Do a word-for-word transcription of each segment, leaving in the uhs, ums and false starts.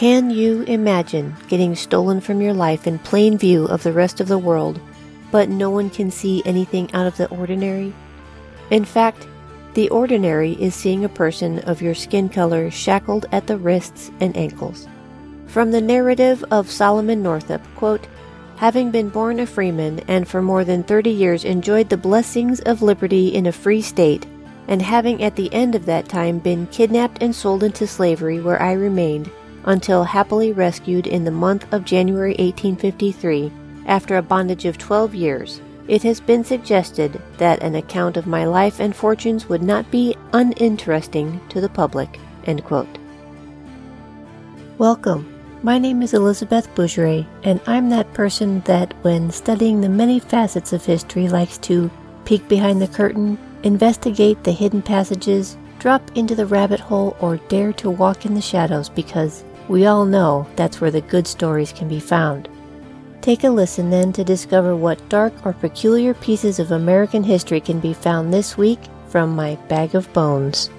Can you imagine getting stolen from your life in plain view of the rest of the world, but no one can see anything out of the ordinary? In fact, the ordinary is seeing a person of your skin color shackled at the wrists and ankles. From the narrative of Solomon Northup, quote, "Having been born a freeman and for more than thirty years enjoyed the blessings of liberty in a free state, and having at the end of that time been kidnapped and sold into slavery where I remained, until happily rescued in the month of January eighteen fifty-three, after a bondage of twelve years, it has been suggested that an account of my life and fortunes would not be uninteresting to the public." End quote. Welcome. My name is Elizabeth Bougeret, and I'm that person that, when studying the many facets of history, likes to peek behind the curtain, investigate the hidden passages, drop into the rabbit hole, or dare to walk in the shadows, because we all know that's where the good stories can be found. Take a listen then to discover what dark or peculiar pieces of American history can be found this week from my bag of bones.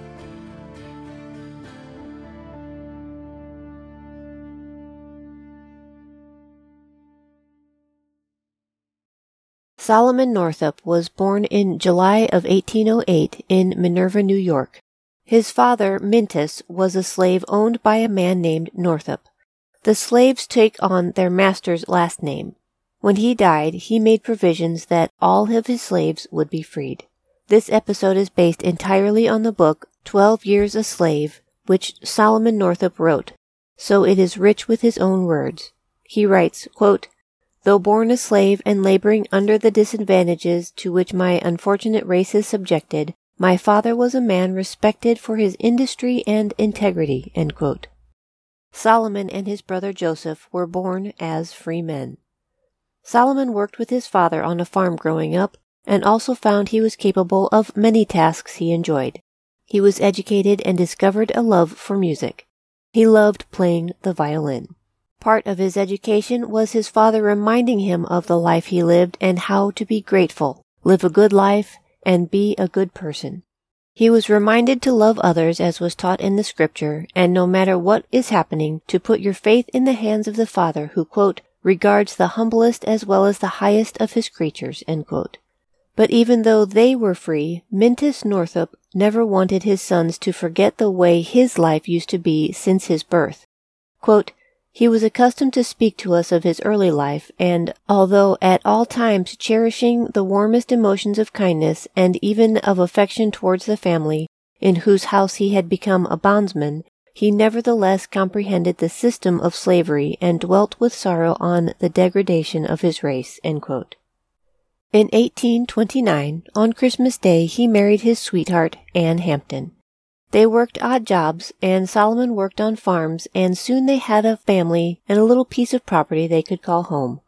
Solomon Northup was born in July of eighteen oh eight in Minerva, New York. His father, Mintus, was a slave owned by a man named Northup. The slaves take on their master's last name. When he died, he made provisions that all of his slaves would be freed. This episode is based entirely on the book Twelve Years a Slave, which Solomon Northup wrote, so it is rich with his own words. He writes, quote, "Though born a slave and laboring under the disadvantages to which my unfortunate race is subjected, my father was a man respected for his industry and integrity." End quote. Solomon and his brother Joseph were born as free men. Solomon worked with his father on a farm growing up, and also found he was capable of many tasks he enjoyed. He was educated and discovered a love for music. He loved playing the violin. Part of his education was his father reminding him of the life he lived and how to be grateful, live a good life, and be a good person. He was reminded to love others as was taught in the scripture, and no matter what is happening, to put your faith in the hands of the Father who, quote, "regards the humblest as well as the highest of his creatures," end quote. But even though they were free, Mintus Northup never wanted his sons to forget the way his life used to be since his birth. Quote, "He was accustomed to speak to us of his early life, and, although at all times cherishing the warmest emotions of kindness and even of affection towards the family, in whose house he had become a bondsman, he nevertheless comprehended the system of slavery and dwelt with sorrow on the degradation of his race." End quote. In eighteen twenty-nine, on Christmas Day, he married his sweetheart, Anne Hampton. They worked odd jobs, and Solomon worked on farms, and soon they had a family and a little piece of property they could call home.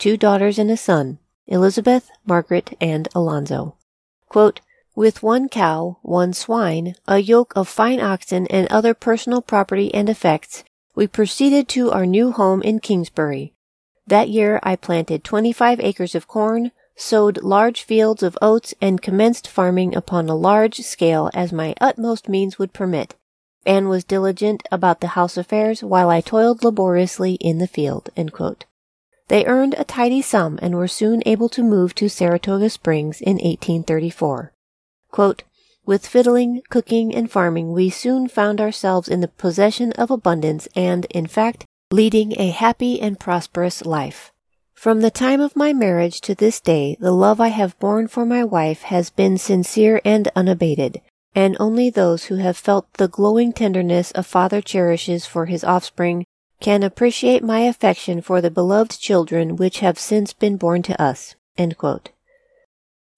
Two daughters and a son, Elizabeth, Margaret, and Alonzo. Quote, "With one cow, one swine, a yoke of fine oxen, and other personal property and effects, we proceeded to our new home in Kingsbury. That year I planted twenty-five acres of corn, sowed large fields of oats, and commenced farming upon a large scale as my utmost means would permit, and was diligent about the house affairs while I toiled laboriously in the field." End quote. They earned a tidy sum and were soon able to move to Saratoga Springs in eighteen thirty-four. Quote, "With fiddling, cooking, and farming we soon found ourselves in the possession of abundance and, in fact, leading a happy and prosperous life. From the time of my marriage to this day, the love I have borne for my wife has been sincere and unabated, and only those who have felt the glowing tenderness a father cherishes for his offspring can appreciate my affection for the beloved children which have since been born to us." End quote.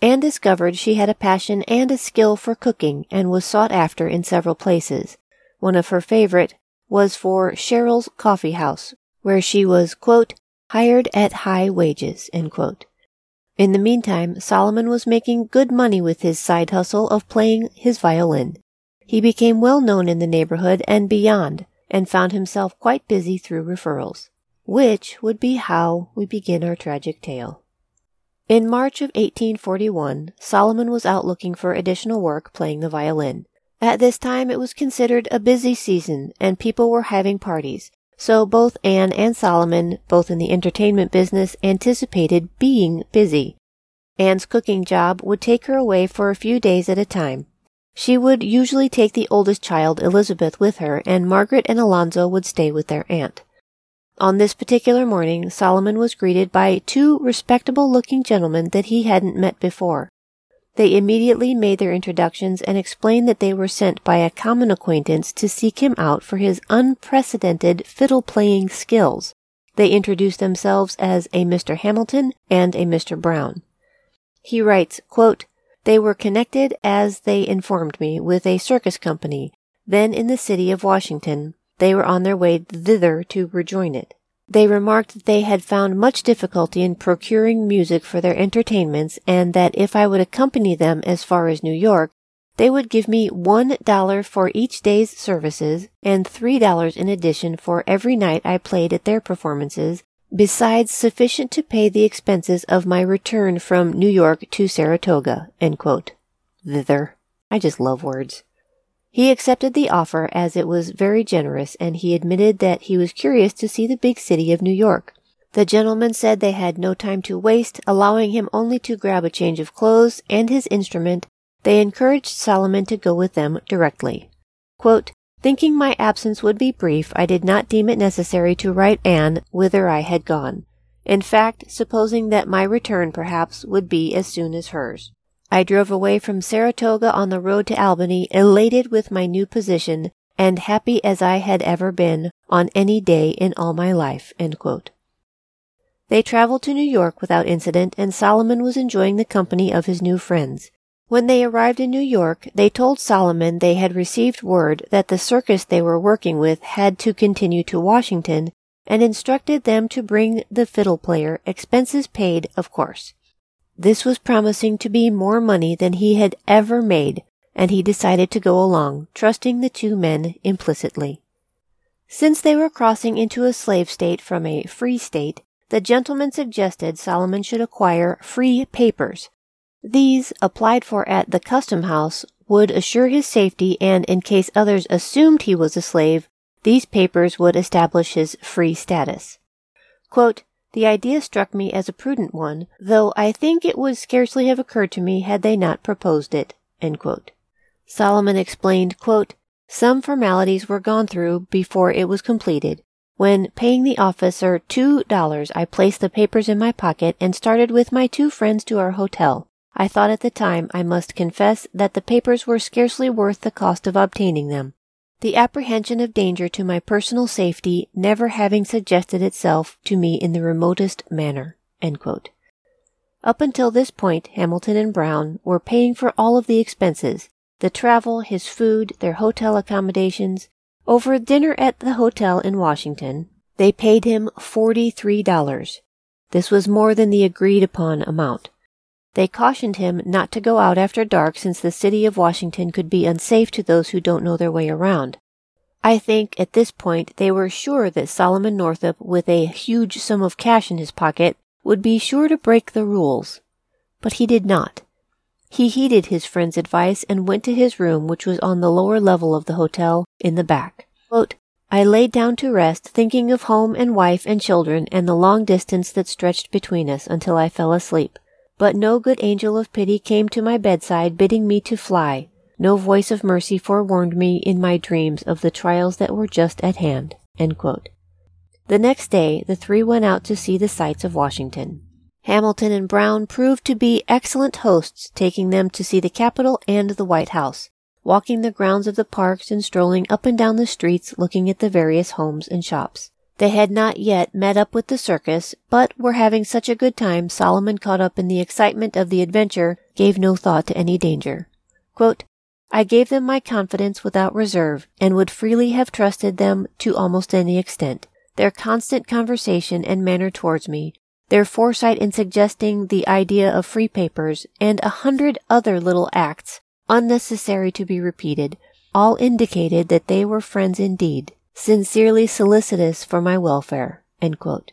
Anne discovered she had a passion and a skill for cooking and was sought after in several places. One of her favorite was for Cheryl's Coffee House, where she was, quote, "hired at high wages," end quote. In the meantime, Solomon was making good money with his side hustle of playing his violin. He became well known in the neighborhood and beyond, and found himself quite busy through referrals, which would be how we begin our tragic tale. In March of eighteen forty-one, Solomon was out looking for additional work playing the violin. At this time, it was considered a busy season, and people were having parties, so both Anne and Solomon, both in the entertainment business, anticipated being busy. Anne's cooking job would take her away for a few days at a time. She would usually take the oldest child, Elizabeth, with her, and Margaret and Alonzo would stay with their aunt. On this particular morning, Solomon was greeted by two respectable-looking gentlemen that he hadn't met before. They immediately made their introductions and explained that they were sent by a common acquaintance to seek him out for his unprecedented fiddle-playing skills. They introduced themselves as a Mister Hamilton and a Mister Brown. He writes, quote, "They were connected, as they informed me, with a circus company, then in the city of Washington. They were on their way thither to rejoin it. They remarked that they had found much difficulty in procuring music for their entertainments, and that if I would accompany them as far as New York, they would give me one dollar for each day's services, and three dollars in addition for every night I played at their performances, besides sufficient to pay the expenses of my return from New York to Saratoga," end quote. Thither. I just love words. He accepted the offer, as it was very generous, and he admitted that he was curious to see the big city of New York. The gentlemen said they had no time to waste, allowing him only to grab a change of clothes and his instrument. They encouraged Solomon to go with them directly. Quote, "Thinking my absence would be brief, I did not deem it necessary to write Anne whither I had gone. In fact, supposing that my return, perhaps, would be as soon as hers. I drove away from Saratoga on the road to Albany, elated with my new position, and happy as I had ever been on any day in all my life," end quote. They traveled to New York without incident, and Solomon was enjoying the company of his new friends. When they arrived in New York, they told Solomon they had received word that the circus they were working with had to continue to Washington, and instructed them to bring the fiddle player, expenses paid, of course. This was promising to be more money than he had ever made, and he decided to go along, trusting the two men implicitly. Since they were crossing into a slave state from a free state, the gentlemen suggested Solomon should acquire free papers. These, applied for at the custom house, would assure his safety, and in case others assumed he was a slave, these papers would establish his free status. Quote, "The idea struck me as a prudent one, though I think it would scarcely have occurred to me had they not proposed it," end quote. Solomon explained, quote, "Some formalities were gone through before it was completed. When paying the officer two dollars, I placed the papers in my pocket and started with my two friends to our hotel. I thought at the time, I must confess, that the papers were scarcely worth the cost of obtaining them, the apprehension of danger to my personal safety never having suggested itself to me in the remotest manner," end quote. Up until this point, Hamilton and Brown were paying for all of the expenses, the travel, his food, their hotel accommodations. Over dinner at the hotel in Washington, they paid him forty-three dollars. This was more than the agreed-upon amount. They cautioned him not to go out after dark, since the city of Washington could be unsafe to those who don't know their way around. I think, at this point, they were sure that Solomon Northup, with a huge sum of cash in his pocket, would be sure to break the rules. But he did not. He heeded his friend's advice and went to his room, which was on the lower level of the hotel, in the back. Quote, "I laid down to rest, thinking of home and wife and children and the long distance that stretched between us, until I fell asleep. But no good angel of pity came to my bedside, bidding me to fly. No voice of mercy forewarned me in my dreams of the trials that were just at hand," end quote. The next day, the three went out to see the sights of Washington. Hamilton and Brown proved to be excellent hosts, taking them to see the Capitol and the White House, walking the grounds of the parks and strolling up and down the streets, looking at the various homes and shops. They had not yet met up with the circus, but were having such a good time, Solomon, caught up in the excitement of the adventure, gave no thought to any danger. Quote, "I gave them my confidence without reserve, and would freely have trusted them to almost any extent. Their constant conversation and manner towards me, their foresight in suggesting the idea of free papers, and a hundred other little acts, unnecessary to be repeated, all indicated that they were friends indeed, sincerely solicitous for my welfare," end quote.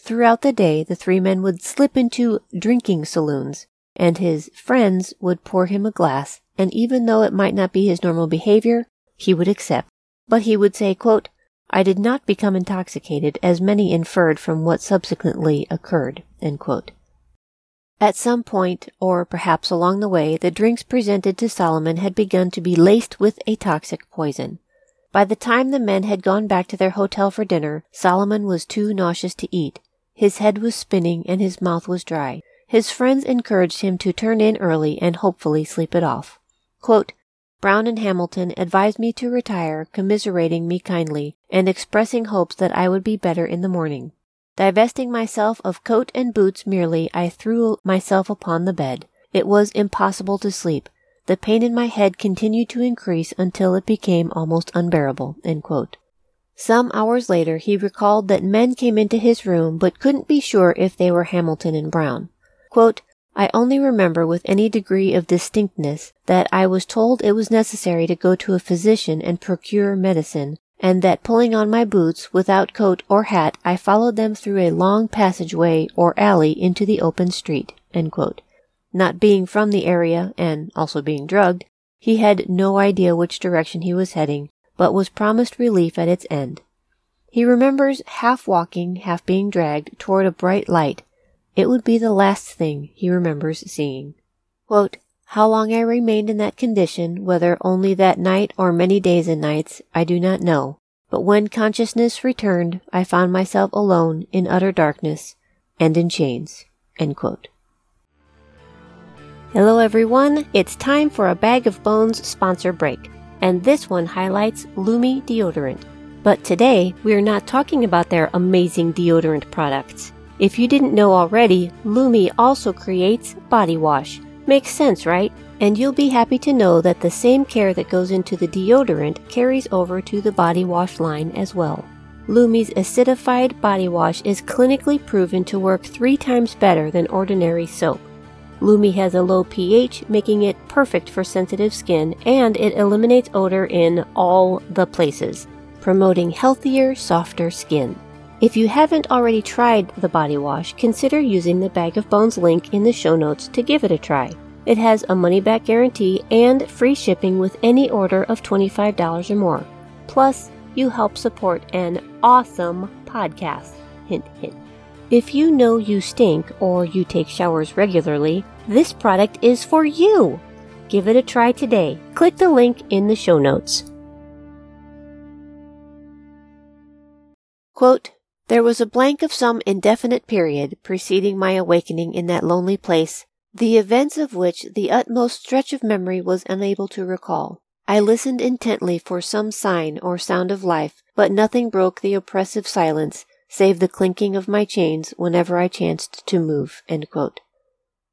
Throughout the day, the three men would slip into drinking saloons, and his friends would pour him a glass, and even though it might not be his normal behavior, he would accept. But he would say, quote, I did not become intoxicated, as many inferred from what subsequently occurred." End quote. At some point, or perhaps along the way, the drinks presented to Solomon had begun to be laced with a toxic poison. By the time the men had gone back to their hotel for dinner, Solomon was too nauseous to eat. His head was spinning and his mouth was dry. His friends encouraged him to turn in early and hopefully sleep it off. Quote, "Brown and Hamilton advised me to retire, commiserating me kindly, and expressing hopes that I would be better in the morning. Divesting myself of coat and boots merely, I threw myself upon the bed. It was impossible to sleep. The pain in my head continued to increase until it became almost unbearable." End quote. Some hours later, he recalled that men came into his room, but couldn't be sure if they were Hamilton and Brown. Quote, "I only remember with any degree of distinctness that I was told it was necessary to go to a physician and procure medicine, and that pulling on my boots, without coat or hat, I followed them through a long passageway or alley into the open street." End quote. Not being from the area, and also being drugged, he had no idea which direction he was heading, but was promised relief at its end. He remembers half walking, half being dragged toward a bright light. It would be the last thing he remembers seeing. Quote, "How long I remained in that condition, whether only that night or many days and nights, I do not know. But when consciousness returned, I found myself alone in utter darkness and in chains." End quote. Hello everyone, it's time for a Bag of Bones sponsor break, and this one highlights Lumi deodorant. But today, we're not talking about their amazing deodorant products. If you didn't know already, Lumi also creates body wash. Makes sense, right? And you'll be happy to know that the same care that goes into the deodorant carries over to the body wash line as well. Lumi's acidified body wash is clinically proven to work three times better than ordinary soap. Lumi has a low pH, making it perfect for sensitive skin, and it eliminates odor in all the places, promoting healthier, softer skin. If you haven't already tried the body wash, consider using the Bag of Bones link in the show notes to give it a try. It has a money-back guarantee and free shipping with any order of twenty-five dollars or more. Plus, you help support an awesome podcast. Hint, hint. If you know you stink or you take showers regularly, this product is for you. Give it a try today. Click the link in the show notes. Quote, "There was a blank of some indefinite period preceding my awakening in that lonely place, the events of which the utmost stretch of memory was unable to recall. I listened intently for some sign or sound of life, but nothing broke the oppressive silence save the clinking of my chains whenever I chanced to move." End quote.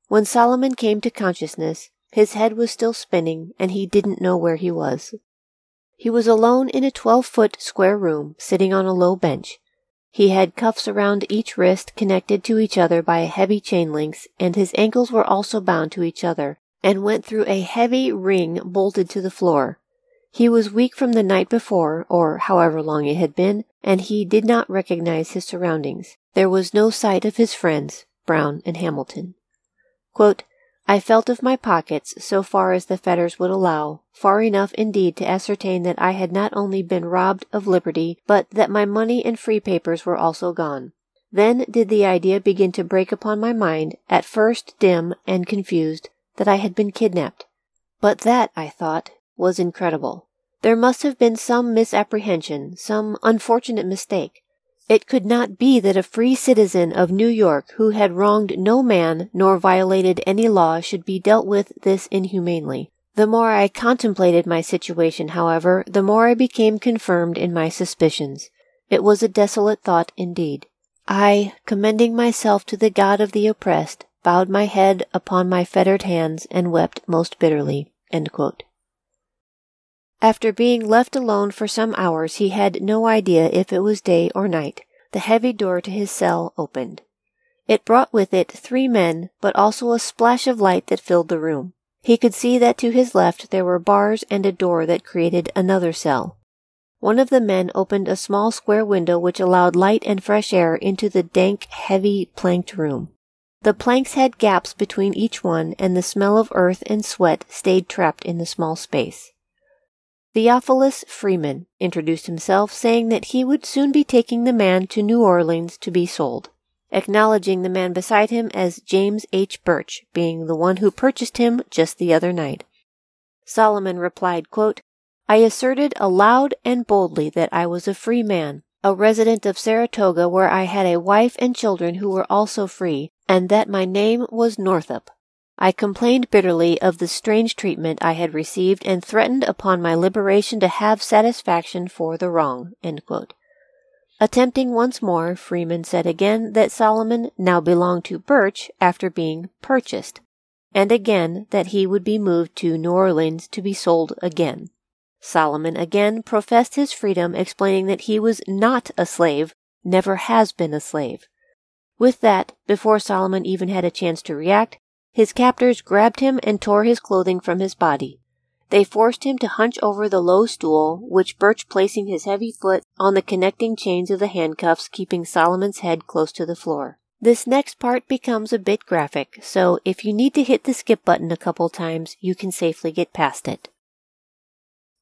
When Solomon came to consciousness, his head was still spinning, and he didn't know where he was. He was alone in a twelve-foot square room, sitting on a low bench. He had cuffs around each wrist connected to each other by a heavy chain links, and his ankles were also bound to each other, and went through a heavy ring bolted to the floor. He was weak from the night before, or however long it had been, and he did not recognize his surroundings. There was no sight of his friends, Brown and Hamilton. Quote, "I felt of my pockets, so far as the fetters would allow, far enough indeed to ascertain that I had not only been robbed of liberty, but that my money and free papers were also gone. Then did the idea begin to break upon my mind, at first dim and confused, that I had been kidnapped. But that, I thought, was incredible. There must have been some misapprehension, some unfortunate mistake. It could not be that a free citizen of New York who had wronged no man nor violated any law should be dealt with this inhumanely. The more I contemplated my situation, however, the more I became confirmed in my suspicions. It was a desolate thought indeed. I, commending myself to the God of the oppressed, bowed my head upon my fettered hands and wept most bitterly." End quote. After being left alone for some hours, he had no idea if it was day or night. The heavy door to his cell opened. It brought with it three men, but also a splash of light that filled the room. He could see that to his left there were bars and a door that created another cell. One of the men opened a small square window which allowed light and fresh air into the dank, heavy, planked room. The planks had gaps between each one, and the smell of earth and sweat stayed trapped in the small space. Theophilus Freeman introduced himself, saying that he would soon be taking the man to New Orleans to be sold, acknowledging the man beside him as James H. Burch, being the one who purchased him just the other night. Solomon replied, quote, "I asserted aloud and boldly that I was a free man, a resident of Saratoga, where I had a wife and children who were also free, and that my name was Northup. I complained bitterly of the strange treatment I had received and threatened upon my liberation to have satisfaction for the wrong." End quote. Attempting once more, Freeman said again that Solomon now belonged to Burch after being purchased, and again that he would be moved to New Orleans to be sold again. Solomon again professed his freedom, explaining that he was not a slave, never has been a slave. With that, before Solomon even had a chance to react, his captors grabbed him and tore his clothing from his body. They forced him to hunch over the low stool, which Burch, placing his heavy foot on the connecting chains of the handcuffs, keeping Solomon's head close to the floor. This next part becomes a bit graphic, so if you need to hit the skip button a couple times, you can safely get past it.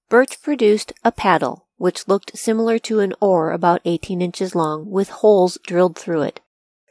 Burch produced a paddle, which looked similar to an oar about eighteen inches long, with holes drilled through it.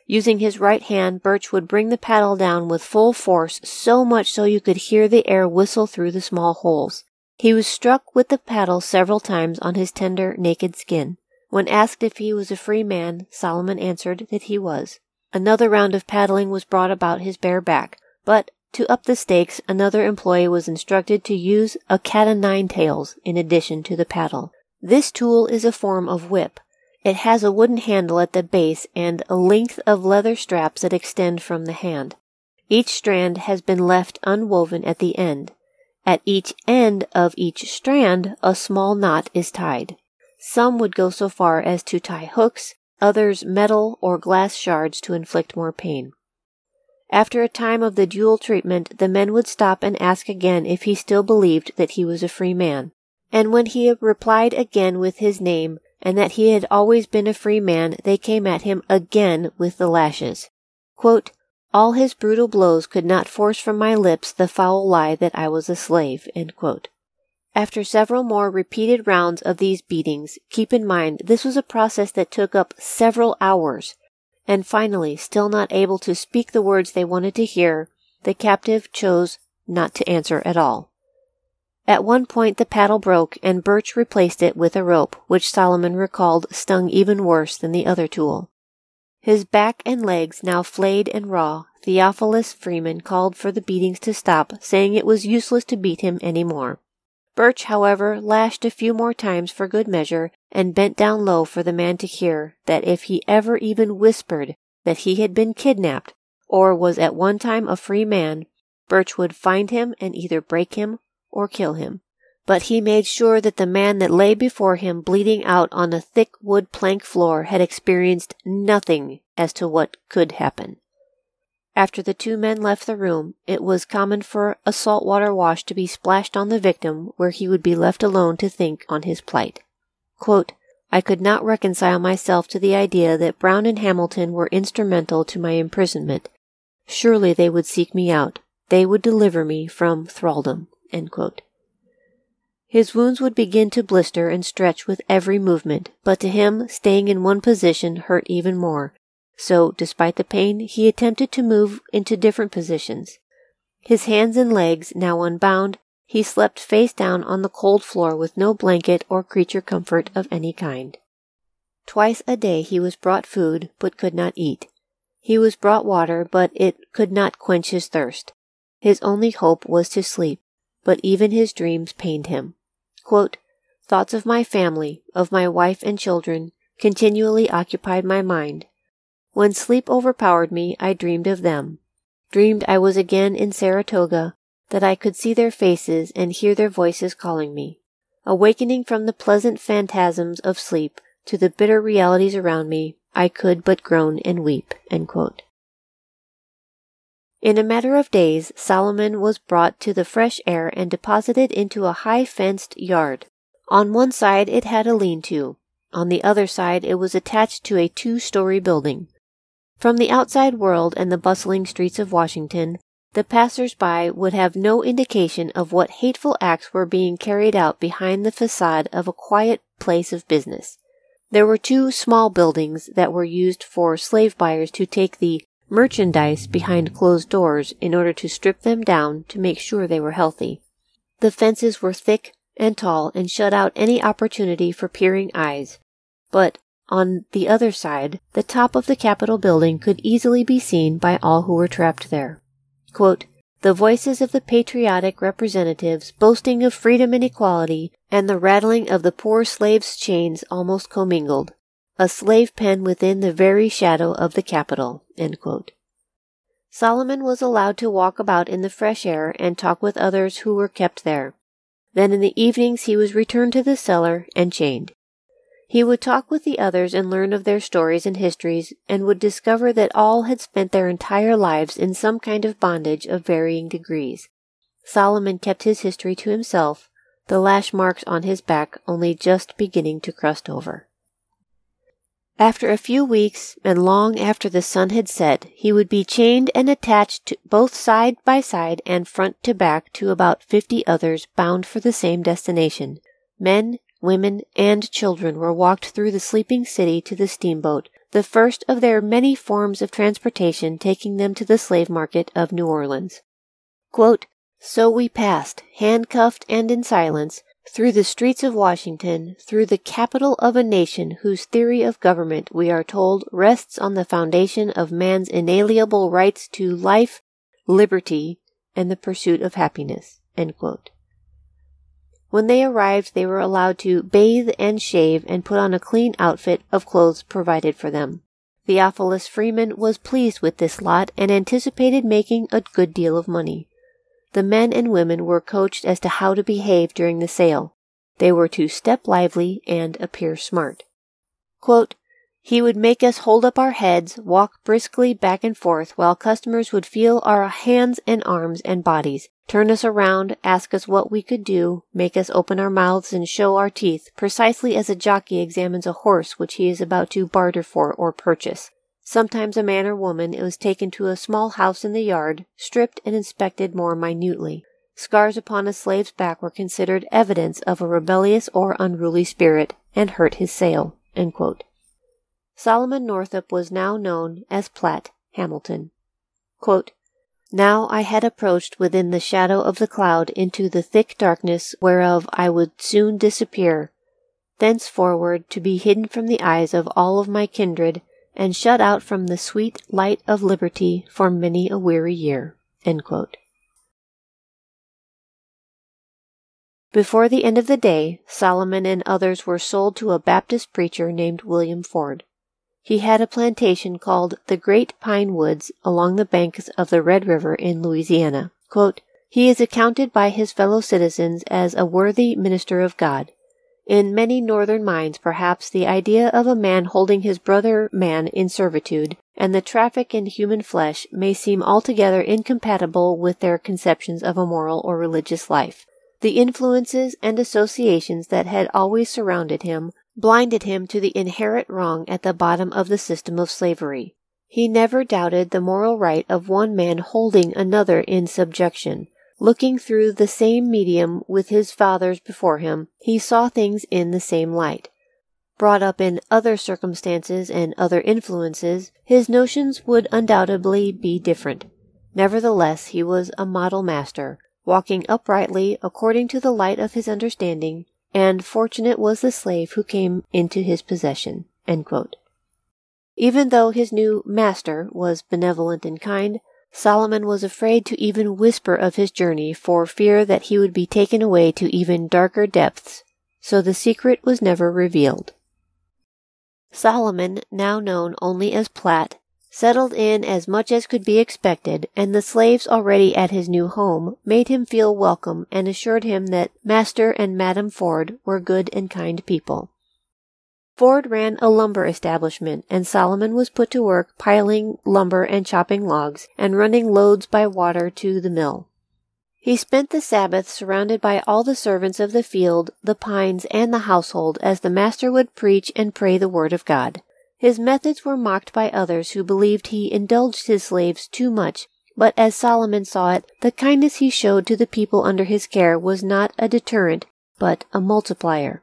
Using his right hand, Burch would bring the paddle down with full force, so much so you could hear the air whistle through the small holes. He was struck with the paddle several times on his tender, naked skin. When asked if he was a free man, Solomon answered that he was. Another round of paddling was brought about his bare back, but to up the stakes, another employee was instructed to use a cat-o'-nine-tails in addition to the paddle. This tool is a form of whip. It has a wooden handle at the base and a length of leather straps that extend from the hand. Each strand has been left unwoven at the end. At each end of each strand, a small knot is tied. Some would go so far as to tie hooks, others metal or glass shards to inflict more pain. After a time of the dual treatment, the men would stop and ask again if he still believed that he was a free man. And when he replied again with his name, and that he had always been a free man, they came at him again with the lashes. Quote, "All his brutal blows could not force from my lips the foul lie that I was a slave." End quote. After several more repeated rounds of these beatings, keep in mind this was a process that took up several hours, and finally, still not able to speak the words they wanted to hear, the captive chose not to answer at all. At one point, the paddle broke, and Burch replaced it with a rope, which Solomon recalled stung even worse than the other tool. His back and legs now flayed and raw, Theophilus Freeman called for the beatings to stop, saying it was useless to beat him any more. Burch, however, lashed a few more times for good measure, and bent down low for the man to hear that if he ever even whispered that he had been kidnapped, or was at one time a free man, Burch would find him and either break him or kill him. But he made sure that the man that lay before him, bleeding out on a thick wood plank floor, had experienced nothing as to what could happen. After the two men left the room, it was common for a salt water wash to be splashed on the victim, where he would be left alone to think on his plight. Quote, "I could not reconcile myself to the idea that Brown and Hamilton were instrumental to my imprisonment. Surely they would seek me out. They would deliver me from thraldom." End quote. His wounds would begin to blister and stretch with every movement, but to him, staying in one position hurt even more. So, despite the pain, he attempted to move into different positions. His hands and legs, now unbound, he slept face down on the cold floor with no blanket or creature comfort of any kind. Twice a day he was brought food, but could not eat. He was brought water, but it could not quench his thirst. His only hope was to sleep, but even his dreams pained him. Quote, "Thoughts of my family, of my wife and children, continually occupied my mind. When sleep overpowered me, I dreamed of them. Dreamed I was again in Saratoga, that I could see their faces and hear their voices calling me. Awakening from the pleasant phantasms of sleep to the bitter realities around me, I could but groan and weep." End quote. In a matter of days, Solomon was brought to the fresh air and deposited into a high fenced yard. On one side it had a lean-to. On the other side it was attached to a two-story building. From the outside world and the bustling streets of Washington, the passers-by would have no indication of what hateful acts were being carried out behind the facade of a quiet place of business. There were two small buildings that were used for slave buyers to take the merchandise behind closed doors in order to strip them down to make sure they were healthy. The fences were thick and tall and shut out any opportunity for peering eyes, but on the other side, the top of the Capitol building could easily be seen by all who were trapped there. Quote, "The voices of the patriotic representatives boasting of freedom and equality, and the rattling of the poor slave's chains almost commingled. A slave pen within the very shadow of the Capitol." End quote. Solomon was allowed to walk about in the fresh air and talk with others who were kept there. Then in the evenings he was returned to the cellar and chained. He would talk with the others and learn of their stories and histories, and would discover that all had spent their entire lives in some kind of bondage of varying degrees. Solomon kept his history to himself, the lash marks on his back only just beginning to crust over. After a few weeks, and long after the sun had set, he would be chained and attached to both side by side and front to back to about fifty others bound for the same destination. Men, women, and children were walked through the sleeping city to the steamboat, the first of their many forms of transportation taking them to the slave market of New Orleans. Quote, "So we passed, handcuffed and in silence, through the streets of Washington, through the capital of a nation whose theory of government, we are told, rests on the foundation of man's inalienable rights to life, liberty, and the pursuit of happiness." End quote. When they arrived, they were allowed to bathe and shave and put on a clean outfit of clothes provided for them. Theophilus Freeman was pleased with this lot and anticipated making a good deal of money. The men and women were coached as to how to behave during the sale. They were to step lively and appear smart. Quote, "He would make us hold up our heads, walk briskly back and forth, while customers would feel our hands and arms and bodies, turn us around, ask us what we could do, make us open our mouths and show our teeth, precisely as a jockey examines a horse which he is about to barter for or purchase. Sometimes a man or woman was taken to a small house in the yard, stripped and inspected more minutely. Scars upon a slave's back were considered evidence of a rebellious or unruly spirit, and hurt his sale." End quote. Solomon Northup was now known as Platt Hamilton. Quote, "Now I had approached within the shadow of the cloud into the thick darkness whereof I would soon disappear, thenceforward to be hidden from the eyes of all of my kindred, and shut out from the sweet light of liberty for many a weary year." End quote. Before the end of the day, Solomon and others were sold to a Baptist preacher named William Ford. He had a plantation called the Great Pine Woods along the banks of the Red River in Louisiana. Quote, "He is accounted by his fellow citizens as a worthy minister of God. In many northern minds, perhaps, the idea of a man holding his brother man in servitude and the traffic in human flesh may seem altogether incompatible with their conceptions of a moral or religious life. The influences and associations that had always surrounded him blinded him to the inherent wrong at the bottom of the system of slavery. He never doubted the moral right of one man holding another in subjection. Looking through the same medium with his fathers before him, he saw things in the same light. Brought up in other circumstances and other influences, his notions would undoubtedly be different. Nevertheless, he was a model master, walking uprightly according to the light of his understanding, and fortunate was the slave who came into his possession." End quote. Even though his new master was benevolent and kind, Solomon was afraid to even whisper of his journey for fear that he would be taken away to even darker depths, so the secret was never revealed. Solomon, now known only as Platt, settled in as much as could be expected, and the slaves already at his new home made him feel welcome and assured him that Master and Madam Ford were good and kind people. Ford ran a lumber establishment, and Solomon was put to work piling lumber and chopping logs and running loads by water to the mill. He spent the Sabbath surrounded by all the servants of the field, the pines, and the household as the master would preach and pray the word of God. His methods were mocked by others who believed he indulged his slaves too much, But as Solomon saw it, the kindness he showed to the people under his care was not a deterrent, but a multiplier.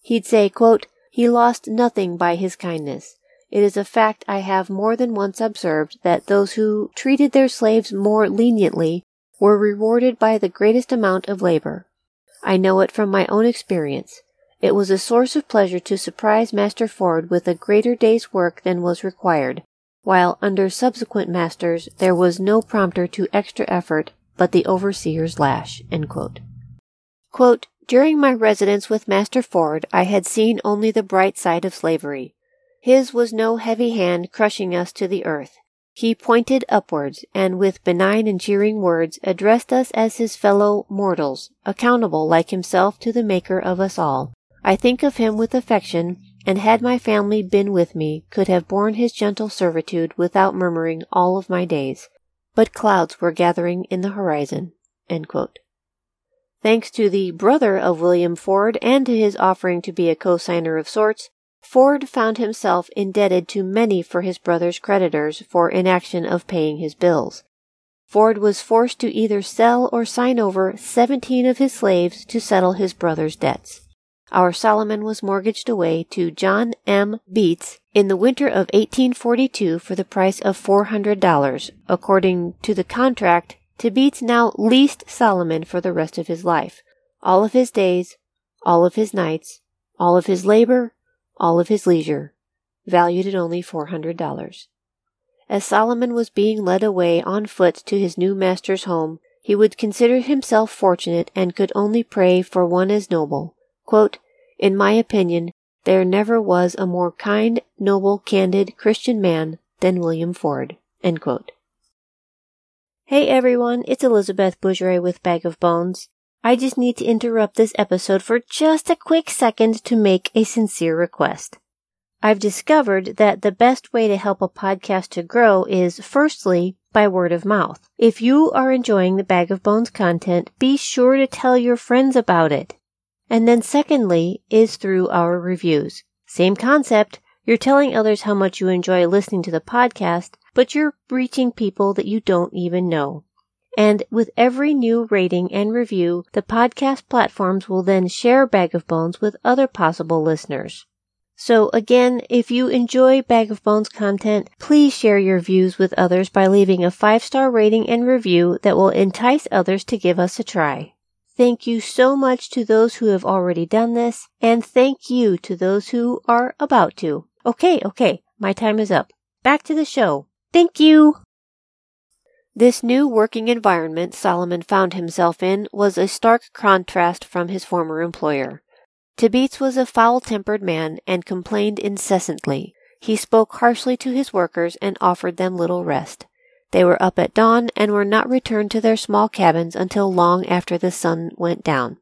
He'd say, quote, "He lost nothing by his kindness. It is a fact I have more than once observed that those who treated their slaves more leniently were rewarded by the greatest amount of labor. I know it from my own experience. It was a source of pleasure to surprise Master Ford with a greater day's work than was required, while under subsequent masters there was no prompter to extra effort but the overseer's lash." End quote. Quote, "During my residence with Master Ford, I had seen only the bright side of slavery. His was no heavy hand crushing us to the earth. He pointed upwards, and with benign and cheering words addressed us as his fellow mortals, accountable like himself to the Maker of us all. I think of him with affection, and had my family been with me, could have borne his gentle servitude without murmuring all of my days. But clouds were gathering in the horizon." End quote. Thanks to the brother of William Ford and to his offering to be a co-signer of sorts, Ford found himself indebted to many for his brother's creditors for inaction of paying his bills. Ford was forced to either sell or sign over seventeen of his slaves to settle his brother's debts. Our Solomon was mortgaged away to John M. Beetz in the winter of eighteen forty-two for the price of four hundred dollars. According to the contract, Tibeats now leased Solomon for the rest of his life, all of his days, all of his nights, all of his labor, all of his leisure, valued at only four hundred dollars. As Solomon was being led away on foot to his new master's home, he would consider himself fortunate and could only pray for one as noble. Quote, "In my opinion, there never was a more kind, noble, candid, Christian man than William Ford." End quote. Hey everyone, it's Elizabeth Bougeret with Bag of Bones. I just need to interrupt this episode for just a quick second to make a sincere request. I've discovered that the best way to help a podcast to grow is, firstly, by word of mouth. If you are enjoying the Bag of Bones content, be sure to tell your friends about it. And then secondly is through our reviews. Same concept, you're telling others how much you enjoy listening to the podcast, but you're reaching people that you don't even know. And with every new rating and review, the podcast platforms will then share Bag of Bones with other possible listeners. So again, if you enjoy Bag of Bones content, please share your views with others by leaving a five-star rating and review that will entice others to give us a try. Thank you so much to those who have already done this, and thank you to those who are about to. Okay, okay, my time is up. Back to the show. Thank you! This new working environment Solomon found himself in was a stark contrast from his former employer. Tibeats was a foul-tempered man and complained incessantly. He spoke harshly to his workers and offered them little rest. They were up at dawn and were not returned to their small cabins until long after the sun went down.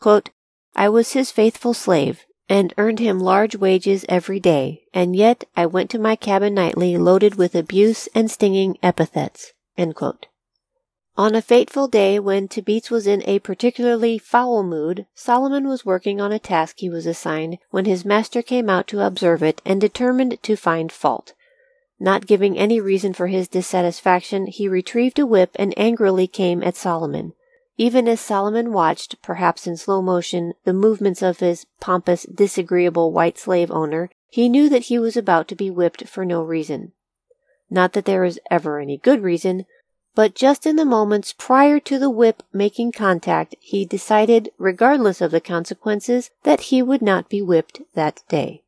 Quote, "I was his faithful slave, and earned him large wages every day, and yet I went to my cabin nightly loaded with abuse and stinging epithets." End quote. On a fateful day when Tibeats was in a particularly foul mood, Solomon was working on a task he was assigned when his master came out to observe it and determined to find fault. Not giving any reason for his dissatisfaction, he retrieved a whip and angrily came at Solomon. Even as Solomon watched, perhaps in slow motion, the movements of his pompous, disagreeable white slave owner, he knew that he was about to be whipped for no reason. Not that there is ever any good reason, but just in the moments prior to the whip making contact, he decided, regardless of the consequences, that he would not be whipped that day.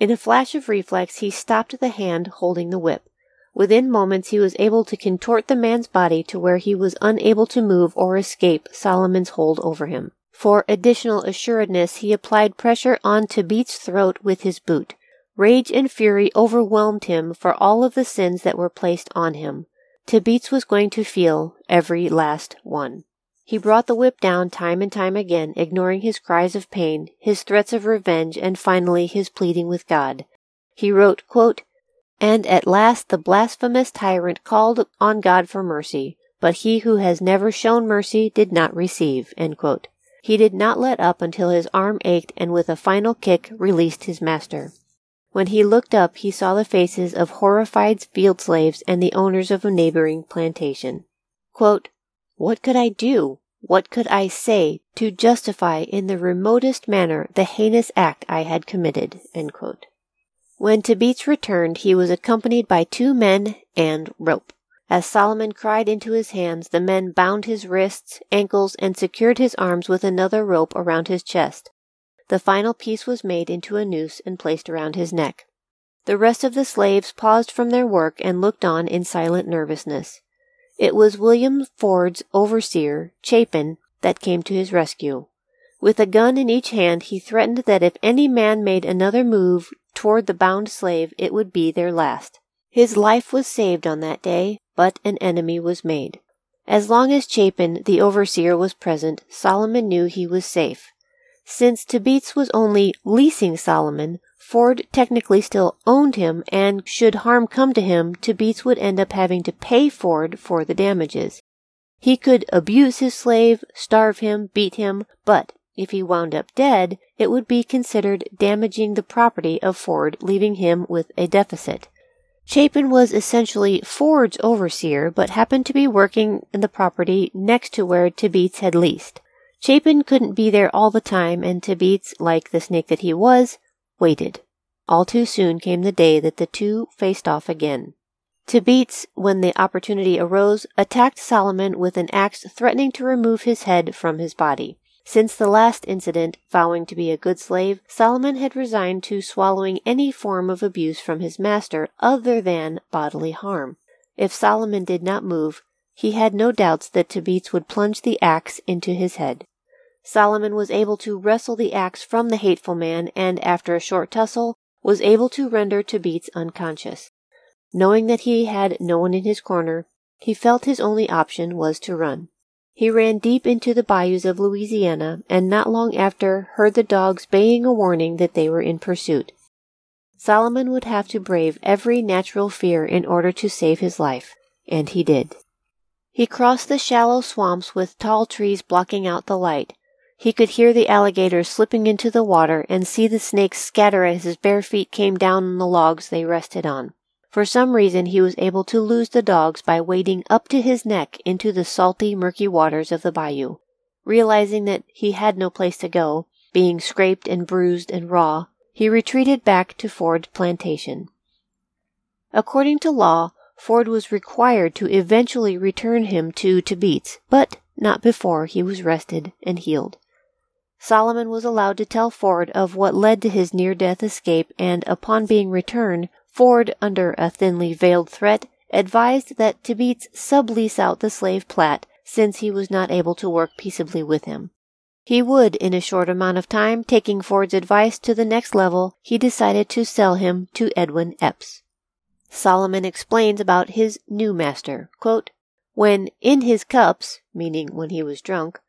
In a flash of reflex, he stopped the hand holding the whip. Within moments, he was able to contort the man's body to where he was unable to move or escape Solomon's hold over him. For additional assuredness, he applied pressure on Tibeats' throat with his boot. Rage and fury overwhelmed him for all of the sins that were placed on him. Tibeats was going to feel every last one. He brought the whip down time and time again, ignoring his cries of pain, his threats of revenge, and finally his pleading with God. He wrote, quote, "And at last the blasphemous tyrant called on God for mercy, but he who has never shown mercy did not receive." End quote. He did not let up until his arm ached and with a final kick released his master. When he looked up, he saw the faces of horrified field slaves and the owners of a neighboring plantation. Quote, "What could I do? What could I say to justify in the remotest manner the heinous act I had committed?" End quote. When Tibeats returned, he was accompanied by two men and rope. As Solomon cried into his hands, the men bound his wrists, ankles, and secured his arms with another rope around his chest. The final piece was made into a noose and placed around his neck. The rest of the slaves paused from their work and looked on in silent nervousness. It was William Ford's overseer, Chapin, that came to his rescue. With a gun in each hand, he threatened that if any man made another move toward the bound slave, it would be their last. His life was saved on that day, but an enemy was made. As long as Chapin, the overseer, was present, Solomon knew he was safe. Since Tibeats was only leasing Solomon, Ford technically still owned him, and should harm come to him, Tibeats would end up having to pay Ford for the damages. He could abuse his slave, starve him, beat him, but if he wound up dead, it would be considered damaging the property of Ford, leaving him with a deficit. Chapin was essentially Ford's overseer, but happened to be working in the property next to where Tibeats had leased. Chapin couldn't be there all the time, and Tibeats, like the snake that he was, waited. All too soon came the day that the two faced off again. Tibeats, when the opportunity arose, attacked Solomon with an axe threatening to remove his head from his body. Since the last incident, vowing to be a good slave, Solomon had resigned to swallowing any form of abuse from his master other than bodily harm. If Solomon did not move, he had no doubts that Tibeats would plunge the axe into his head. Solomon was able to wrestle the axe from the hateful man, and after a short tussle, was able to render Tibeats unconscious. Knowing that he had no one in his corner, he felt his only option was to run. He ran deep into the bayous of Louisiana, and not long after heard the dogs baying a warning that they were in pursuit. Solomon would have to brave every natural fear in order to save his life, and he did. He crossed the shallow swamps with tall trees blocking out the light. He could hear the alligators slipping into the water and see the snakes scatter as his bare feet came down on the logs they rested on. For some reason, he was able to lose the dogs by wading up to his neck into the salty, murky waters of the bayou. Realizing that he had no place to go, being scraped and bruised and raw, he retreated back to Ford Plantation. According to law, Ford was required to eventually return him to Tibeats, but not before he was rested and healed. Solomon was allowed to tell Ford of what led to his near-death escape, and upon being returned, Ford, under a thinly veiled threat, advised that Tibeats sublease out the slave Platt, since he was not able to work peaceably with him. He would, in a short amount of time, taking Ford's advice to the next level, he decided to sell him to Edwin Epps. Solomon explains about his new master, quote, "When in his cups," meaning when he was drunk,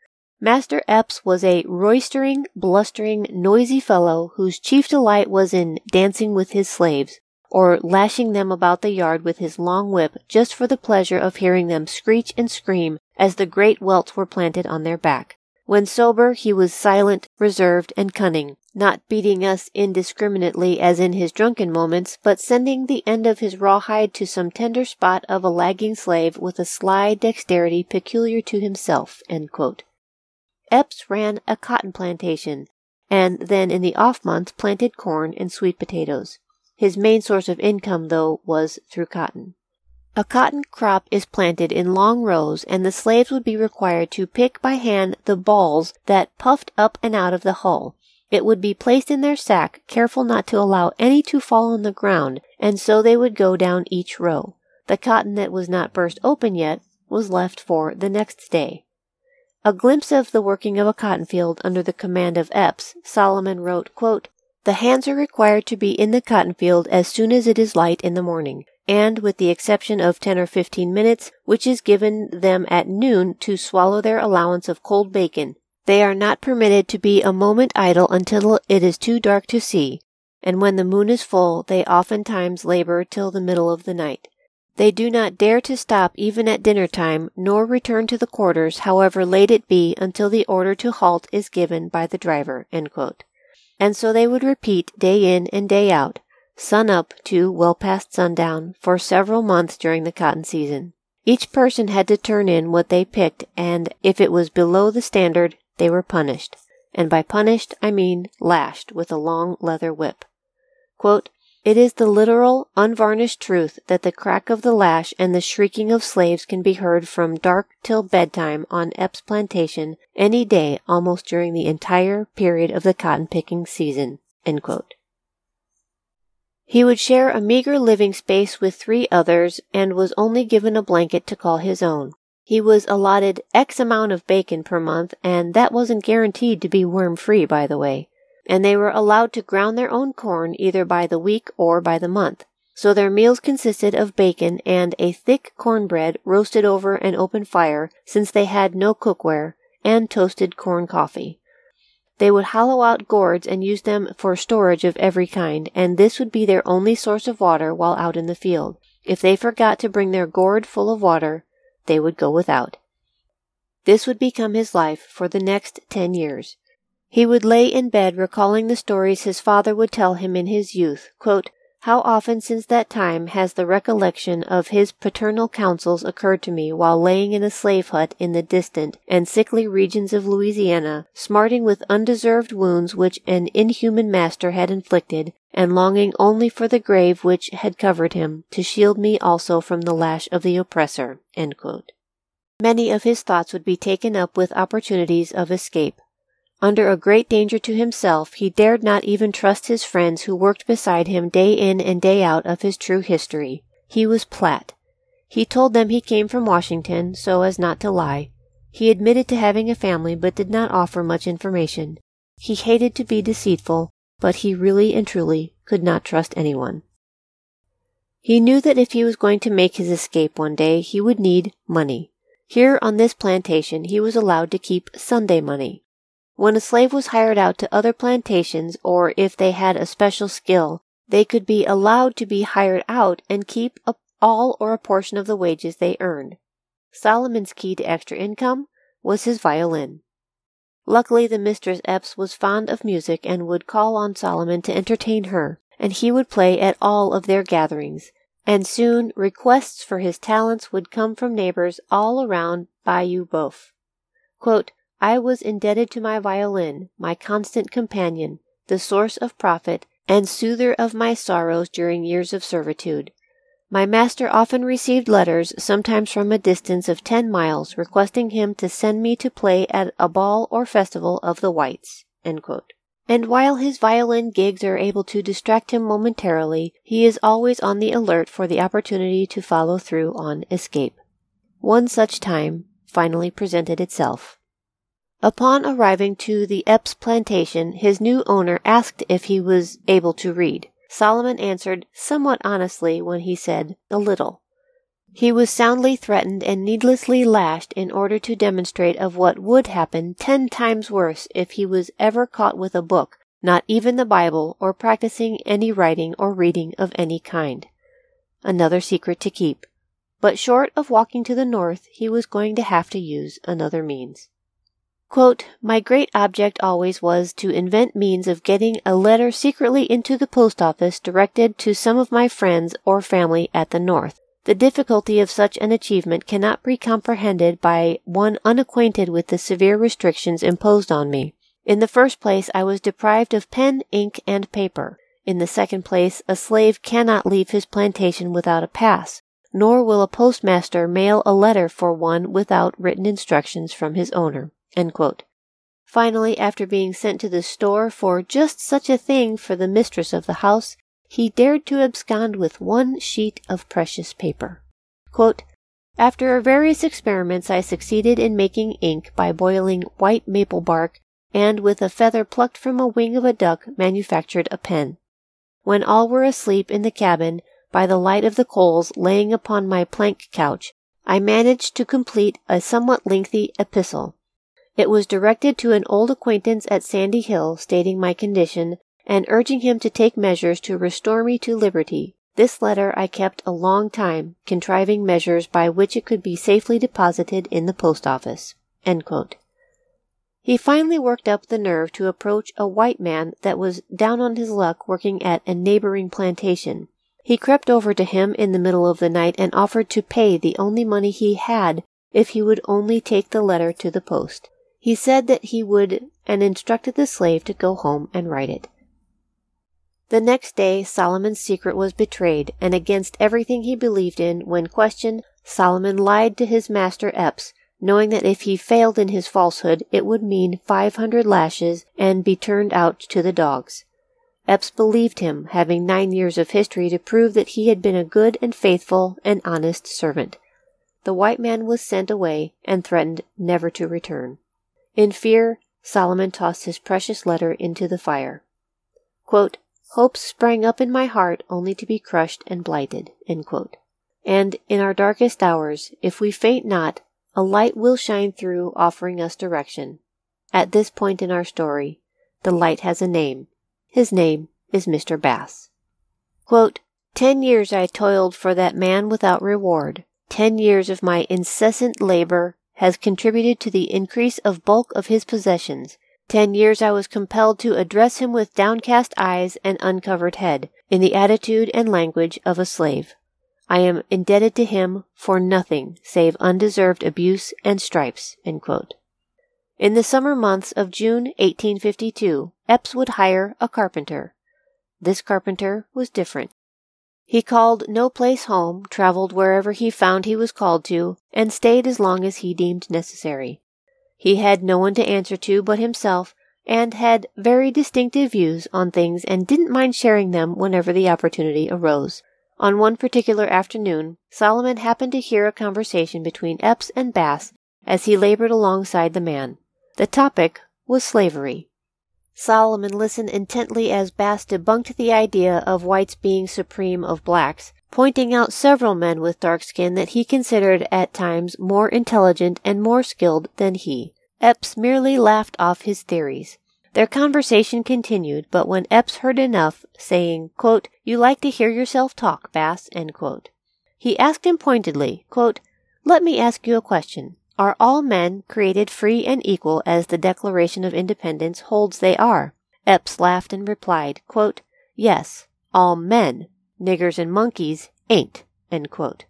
"Master Epps was a roistering, blustering, noisy fellow whose chief delight was in dancing with his slaves, or lashing them about the yard with his long whip just for the pleasure of hearing them screech and scream as the great welts were planted on their back. When sober, he was silent, reserved, and cunning, not beating us indiscriminately as in his drunken moments, but sending the end of his rawhide to some tender spot of a lagging slave with a sly dexterity peculiar to himself." End quote. Epps ran a cotton plantation, and then in the off months planted corn and sweet potatoes. His main source of income, though, was through cotton. A cotton crop is planted in long rows, and the slaves would be required to pick by hand the balls that puffed up and out of the hull. It would be placed in their sack, careful not to allow any to fall on the ground, and so they would go down each row. The cotton that was not burst open yet was left for the next day. A glimpse of the working of a cotton field under the command of Epps, Solomon wrote, quote, "The hands are required to be in the cotton field as soon as it is light in the morning, and with the exception of ten or fifteen minutes, which is given them at noon to swallow their allowance of cold bacon, they are not permitted to be a moment idle until it is too dark to see, and when the moon is full, they oftentimes labor till the middle of the night. They do not dare to stop even at dinner time, nor return to the quarters, however late it be, until the order to halt is given by the driver." End quote. And so they would repeat day in and day out. sun up to well past sundown for several months during the cotton season. Each person had to turn in what they picked, and if it was below the standard, they were punished. And by punished, I mean lashed with a long leather whip. Quote, "It is the literal, unvarnished truth that the crack of the lash and the shrieking of slaves can be heard from dark till bedtime on Epps Plantation any day almost during the entire period of the cotton-picking season." End quote. He would share a meager living space with three others and was only given a blanket to call his own. He was allotted X amount of bacon per month, and that wasn't guaranteed to be worm-free, by the way. And they were allowed to ground their own corn either by the week or by the month. So their meals consisted of bacon and a thick cornbread roasted over an open fire, since they had no cookware, and toasted corn coffee. They would hollow out gourds and use them for storage of every kind, and this would be their only source of water while out in the field. If they forgot to bring their gourd full of water, they would go without. This would become his life for the next ten years. He would lay in bed recalling the stories his father would tell him in his youth. Quote, "How often since that time has the recollection of his paternal counsels occurred to me while laying in a slave hut in the distant and sickly regions of Louisiana, smarting with undeserved wounds which an inhuman master had inflicted, and longing only for the grave which had covered him, to shield me also from the lash of the oppressor." End quote. Many of his thoughts would be taken up with opportunities of escape. Under a great danger to himself, he dared not even trust his friends who worked beside him day in and day out of his true history. He was Platt. He told them he came from Washington, so as not to lie. He admitted to having a family, but did not offer much information. He hated to be deceitful, but he really and truly could not trust anyone. He knew that if he was going to make his escape one day, he would need money. Here on this plantation, he was allowed to keep Sunday money. When a slave was hired out to other plantations, or if they had a special skill, they could be allowed to be hired out and keep up all or a portion of the wages they earned. Solomon's key to extra income was his violin. Luckily, the Mistress Epps was fond of music and would call on Solomon to entertain her, and he would play at all of their gatherings, and soon requests for his talents would come from neighbors all around Bayou Boeuf. Quote, "I was indebted to my violin, my constant companion, the source of profit, and soother of my sorrows during years of servitude. My master often received letters, sometimes from a distance of ten miles, requesting him to send me to play at a ball or festival of the whites." End quote. And while his violin gigs are able to distract him momentarily, he is always on the alert for the opportunity to follow through on escape. One such time finally presented itself. Upon arriving to the Epps plantation, his new owner asked if he was able to read. Solomon answered somewhat honestly when he said, "A little." He was soundly threatened and needlessly lashed in order to demonstrate of what would happen ten times worse if he was ever caught with a book, not even the Bible, or practicing any writing or reading of any kind. Another secret to keep. But short of walking to the north, he was going to have to use another means. Quote, "My great object always was to invent means of getting a letter secretly into the post office directed to some of my friends or family at the North. The difficulty of such an achievement cannot be comprehended by one unacquainted with the severe restrictions imposed on me. In the first place, I was deprived of pen, ink, and paper. In the second place, a slave cannot leave his plantation without a pass, nor will a postmaster mail a letter for one without written instructions from his owner." End quote. Finally, after being sent to the store for just such a thing for the mistress of the house, he dared to abscond with one sheet of precious paper. Quote, "After various experiments, I succeeded in making ink by boiling white maple bark, and with a feather plucked from a wing of a duck manufactured a pen. When all were asleep in the cabin, by the light of the coals laying upon my plank couch, I managed to complete a somewhat lengthy epistle. It was directed to an old acquaintance at Sandy Hill, stating my condition, and urging him to take measures to restore me to liberty. This letter I kept a long time, contriving measures by which it could be safely deposited in the post office." End quote. He finally worked up the nerve to approach a white man that was down on his luck working at a neighboring plantation. He crept over to him in the middle of the night and offered to pay the only money he had if he would only take the letter to the post. He said that he would, and instructed the slave to go home and write it. The next day Solomon's secret was betrayed, and against everything he believed in, when questioned, Solomon lied to his master Epps, knowing that if he failed in his falsehood, it would mean five hundred lashes and be turned out to the dogs. Epps believed him, having nine years of history to prove that he had been a good and faithful and honest servant. The white man was sent away and threatened never to return. In fear, Solomon tossed his precious letter into the fire. Quote, "Hopes sprang up in my heart only to be crushed and blighted," end quote. And in our darkest hours, if we faint not, a light will shine through, offering us direction. At this point in our story, the light has a name. His name is Mister Bass. Quote, "Ten years I toiled for that man without reward. Ten years of my incessant labor has contributed to the increase of bulk of his possessions. Ten years I was compelled to address him with downcast eyes and uncovered head, in the attitude and language of a slave. I am indebted to him for nothing save undeserved abuse and stripes." End quote. In the summer months of June eighteen fifty-two, Epps would hire a carpenter. This carpenter was different. He called no place home, traveled wherever he found he was called to, and stayed as long as he deemed necessary. He had no one to answer to but himself, and had very distinctive views on things and didn't mind sharing them whenever the opportunity arose. On one particular afternoon, Solomon happened to hear a conversation between Epps and Bass as he labored alongside the man. The topic was slavery. Solomon listened intently as Bass debunked the idea of whites being supreme of blacks, pointing out several men with dark skin that he considered at times more intelligent and more skilled than he. Epps merely laughed off his theories. Their conversation continued, but when Epps heard enough, saying, quote, "You like to hear yourself talk, Bass," end quote, he asked him pointedly, quote, "Let me ask you a question. Are all men created free and equal as the Declaration of Independence holds they are?" Epps laughed and replied, quote, "Yes, all men. Niggers and monkeys ain't," end quote.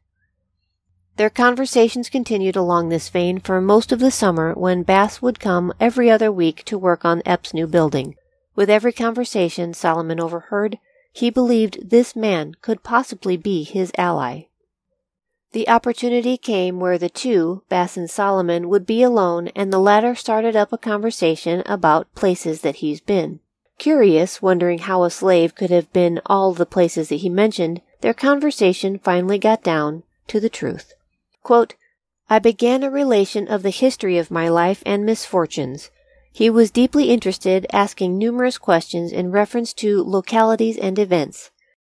Their conversations continued along this vein for most of the summer, when Bass would come every other week to work on Epps' new building. With every conversation Solomon overheard, he believed this man could possibly be his ally. The opportunity came where the two, Bass and Solomon, would be alone, and the latter started up a conversation about places that he's been. Curious, wondering how a slave could have been all the places that he mentioned, their conversation finally got down to the truth. Quote, "I began a relation of the history of my life and misfortunes. He was deeply interested, asking numerous questions in reference to localities and events.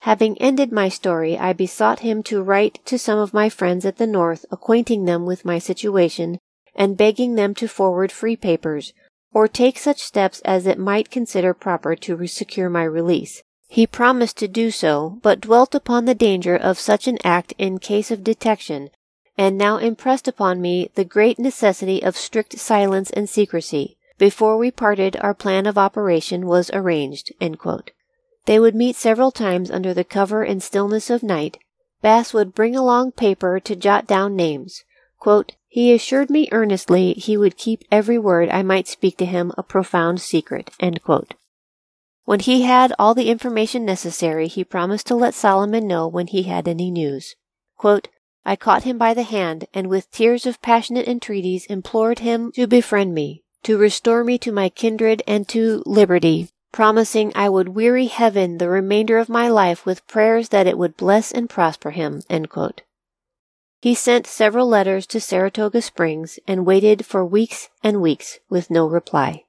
Having ended my story, I besought him to write to some of my friends at the North, acquainting them with my situation, and begging them to forward free papers, or take such steps as it might consider proper to secure my release. He promised to do so, but dwelt upon the danger of such an act in case of detection, and now impressed upon me the great necessity of strict silence and secrecy. Before we parted, our plan of operation was arranged." End quote. They would meet several times under the cover and stillness of night. Bass would bring along paper to jot down names. Quote, "He assured me earnestly he would keep every word. I might speak to him a profound secret." End quote. When he had all the information necessary, he promised to let Solomon know when he had any news. Quote, "I caught him by the hand, and with tears of passionate entreaties implored him to befriend me, to restore me to my kindred and to liberty, promising I would weary heaven the remainder of my life with prayers that it would bless and prosper him." End quote. He sent several letters to Saratoga Springs and waited for weeks and weeks with no reply.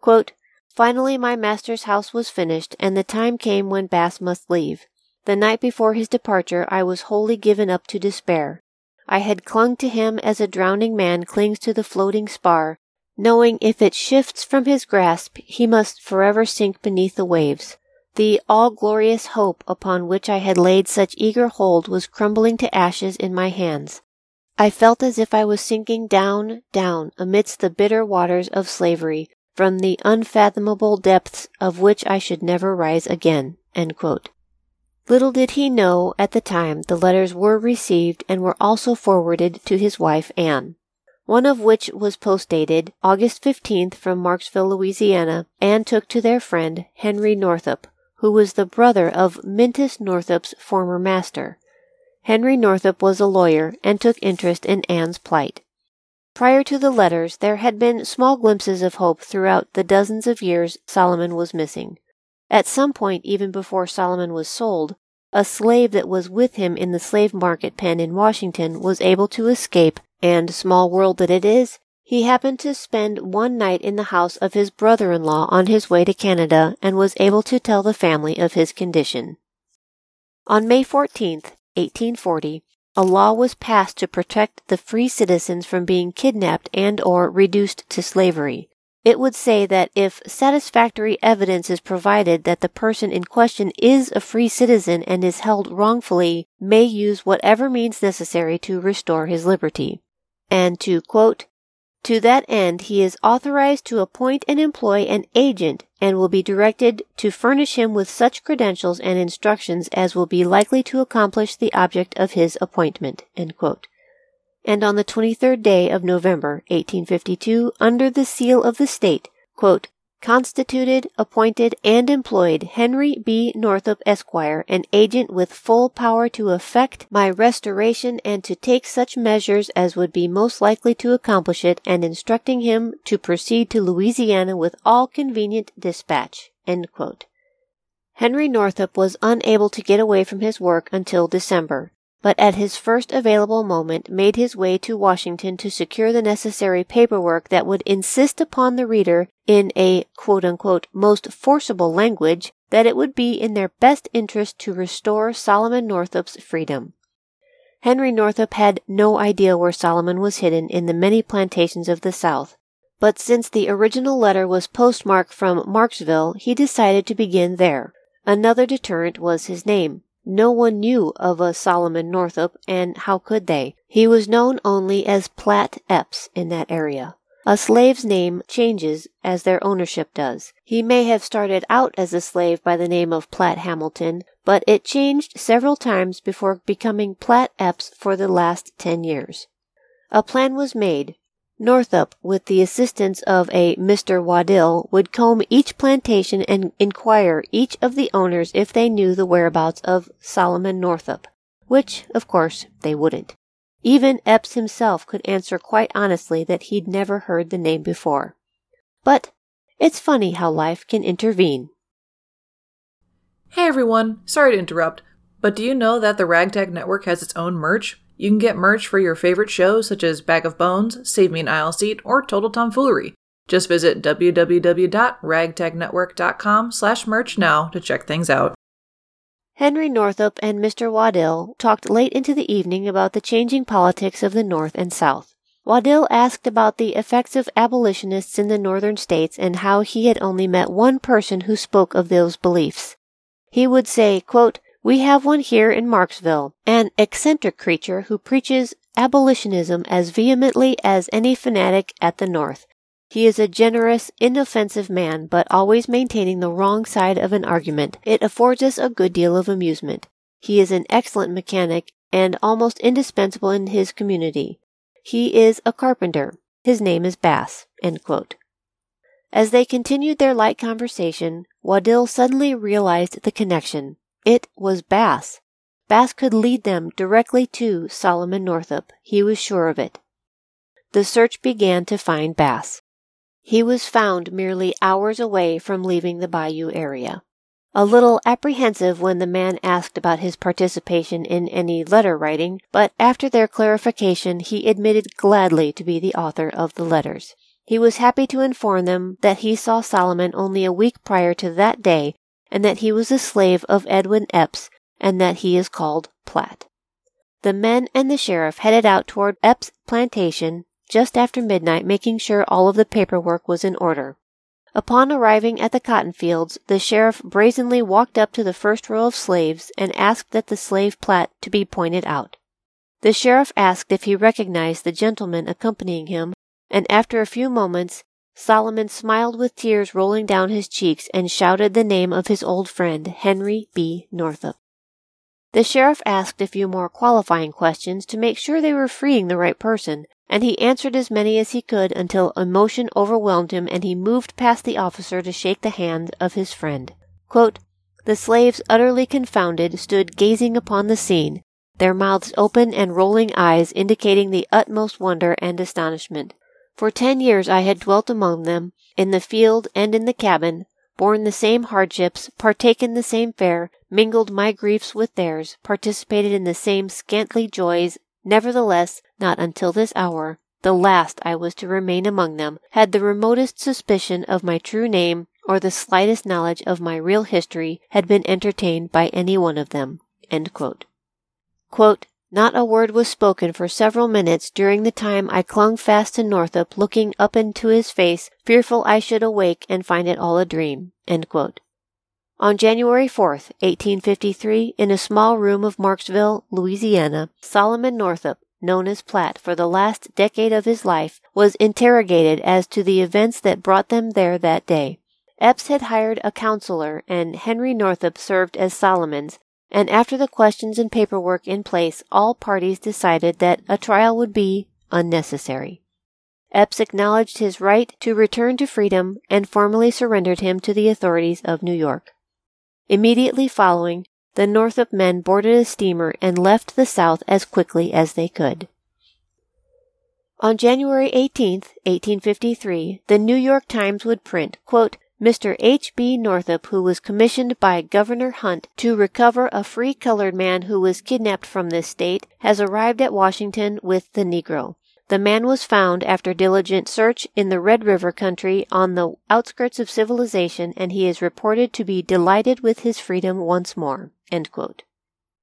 Quote, "Finally my master's house was finished, and the time came when Bass must leave. The night before his departure I was wholly given up to despair. I had clung to him as a drowning man clings to the floating spar, knowing if it shifts from his grasp, he must forever sink beneath the waves. The all-glorious hope upon which I had laid such eager hold was crumbling to ashes in my hands. I felt as if I was sinking down, down, amidst the bitter waters of slavery, from the unfathomable depths of which I should never rise again." End quote. Little did he know at the time the letters were received and were also forwarded to his wife Anne, one of which was postdated August fifteenth from Marksville, Louisiana, and took to their friend Henry Northup, who was the brother of Mintus Northup's former master. Henry Northup was a lawyer and took interest in Anne's plight. Prior to the letters, there had been small glimpses of hope throughout the dozens of years Solomon was missing. At some point, even before Solomon was sold, a slave that was with him in the slave market pen in Washington was able to escape, and, small world that it is, he happened to spend one night in the house of his brother-in-law on his way to Canada and was able to tell the family of his condition. On May fourteenth, eighteen forty, a law was passed to protect the free citizens from being kidnapped and or reduced to slavery. It would say that if satisfactory evidence is provided that the person in question is a free citizen and is held wrongfully, may use whatever means necessary to restore his liberty. And to quote, "To that end he is authorized to appoint and employ an agent and will be directed to furnish him with such credentials and instructions as will be likely to accomplish the object of his appointment." End quote. And on the twenty-third day of November, eighteen fifty-two, under the seal of the state, quote, "Constituted, appointed, and employed Henry B. Northup, Esquire, an agent with full power to effect my restoration and to take such measures as would be most likely to accomplish it, and instructing him to proceed to Louisiana with all convenient dispatch." End quote. Henry Northup was unable to get away from his work until December, but at his first available moment made his way to Washington to secure the necessary paperwork that would insist upon the reader, in a quote-unquote most forcible language, that it would be in their best interest to restore Solomon Northup's freedom. Henry Northup had no idea where Solomon was hidden in the many plantations of the South, but since the original letter was postmarked from Marksville, he decided to begin there. Another deterrent was his name. No one knew of a Solomon Northup, and how could they? He was known only as Platt Epps in that area. A slave's name changes as their ownership does. He may have started out as a slave by the name of Platt Hamilton, but it changed several times before becoming Platt Epps for the last ten years. A plan was made. Northup, with the assistance of a Mister Waddill, would comb each plantation and inquire each of the owners if they knew the whereabouts of Solomon Northup, which, of course, they wouldn't. Even Epps himself could answer quite honestly that he'd never heard the name before. But it's funny how life can intervene. Hey everyone, sorry to interrupt, but do you know that the Ragtag Network has its own merch? You can get merch for your favorite shows such as Bag of Bones, Save Me an Aisle Seat, or Total Tomfoolery. Just visit www.ragtagnetwork.com slash merch now to check things out. Henry Northup and Mister Waddill talked late into the evening about the changing politics of the North and South. Waddill asked about the effects of abolitionists in the northern states and how he had only met one person who spoke of those beliefs. He would say, quote, "We have one here in Marksville, an eccentric creature who preaches abolitionism as vehemently as any fanatic at the North. He is a generous, inoffensive man, but always maintaining the wrong side of an argument. It affords us a good deal of amusement. He is an excellent mechanic and almost indispensable in his community. He is a carpenter. His name is Bass." End quote. As they continued their light conversation, Waddill suddenly realized the connection. It was Bass. Bass could lead them directly to Solomon Northup. He was sure of it. The search began to find Bass. He was found merely hours away from leaving the bayou area. A little apprehensive when the man asked about his participation in any letter writing, but after their clarification, he admitted gladly to be the author of the letters. He was happy to inform them that he saw Solomon only a week prior to that day, and that he was a slave of Edwin Epps, and that he is called Platt. The men and the sheriff headed out toward Epps' plantation just after midnight, making sure all of the paperwork was in order. Upon arriving at the cotton fields, the sheriff brazenly walked up to the first row of slaves and asked that the slave Platt to be pointed out. The sheriff asked if he recognized the gentleman accompanying him, and after a few moments Solomon smiled with tears rolling down his cheeks and shouted the name of his old friend, Henry B. Northup. The sheriff asked a few more qualifying questions to make sure they were freeing the right person, and he answered as many as he could until emotion overwhelmed him and he moved past the officer to shake the hand of his friend. Quote, "The slaves, utterly confounded, stood gazing upon the scene, their mouths open and rolling eyes indicating the utmost wonder and astonishment. For ten years I had dwelt among them, in the field and in the cabin, borne the same hardships, partaken the same fare, mingled my griefs with theirs, participated in the same scantly joys. Nevertheless, not until this hour, the last I was to remain among them, had the remotest suspicion of my true name or the slightest knowledge of my real history had been entertained by any one of them." End quote. Quote, "Not a word was spoken for several minutes, during the time I clung fast to Northup, looking up into his face, fearful I should awake and find it all a dream." End quote. On January fourth, eighteen fifty-three, in a small room of Marksville, Louisiana, Solomon Northup, known as Platt for the last decade of his life, was interrogated as to the events that brought them there that day. Epps had hired a counselor, and Henry Northup served as Solomon's, and after the questions and paperwork in place, all parties decided that a trial would be unnecessary. Epps acknowledged his right to return to freedom and formally surrendered him to the authorities of New York. Immediately following, the Northup men boarded a steamer and left the South as quickly as they could. On January eighteenth, eighteen fifty-three, the New York Times would print, quote, "Mister H. B. Northup, who was commissioned by Governor Hunt to recover a free colored man who was kidnapped from this state, has arrived at Washington with the Negro. The man was found after diligent search in the Red River country on the outskirts of civilization, and he is reported to be delighted with his freedom once more." End quote.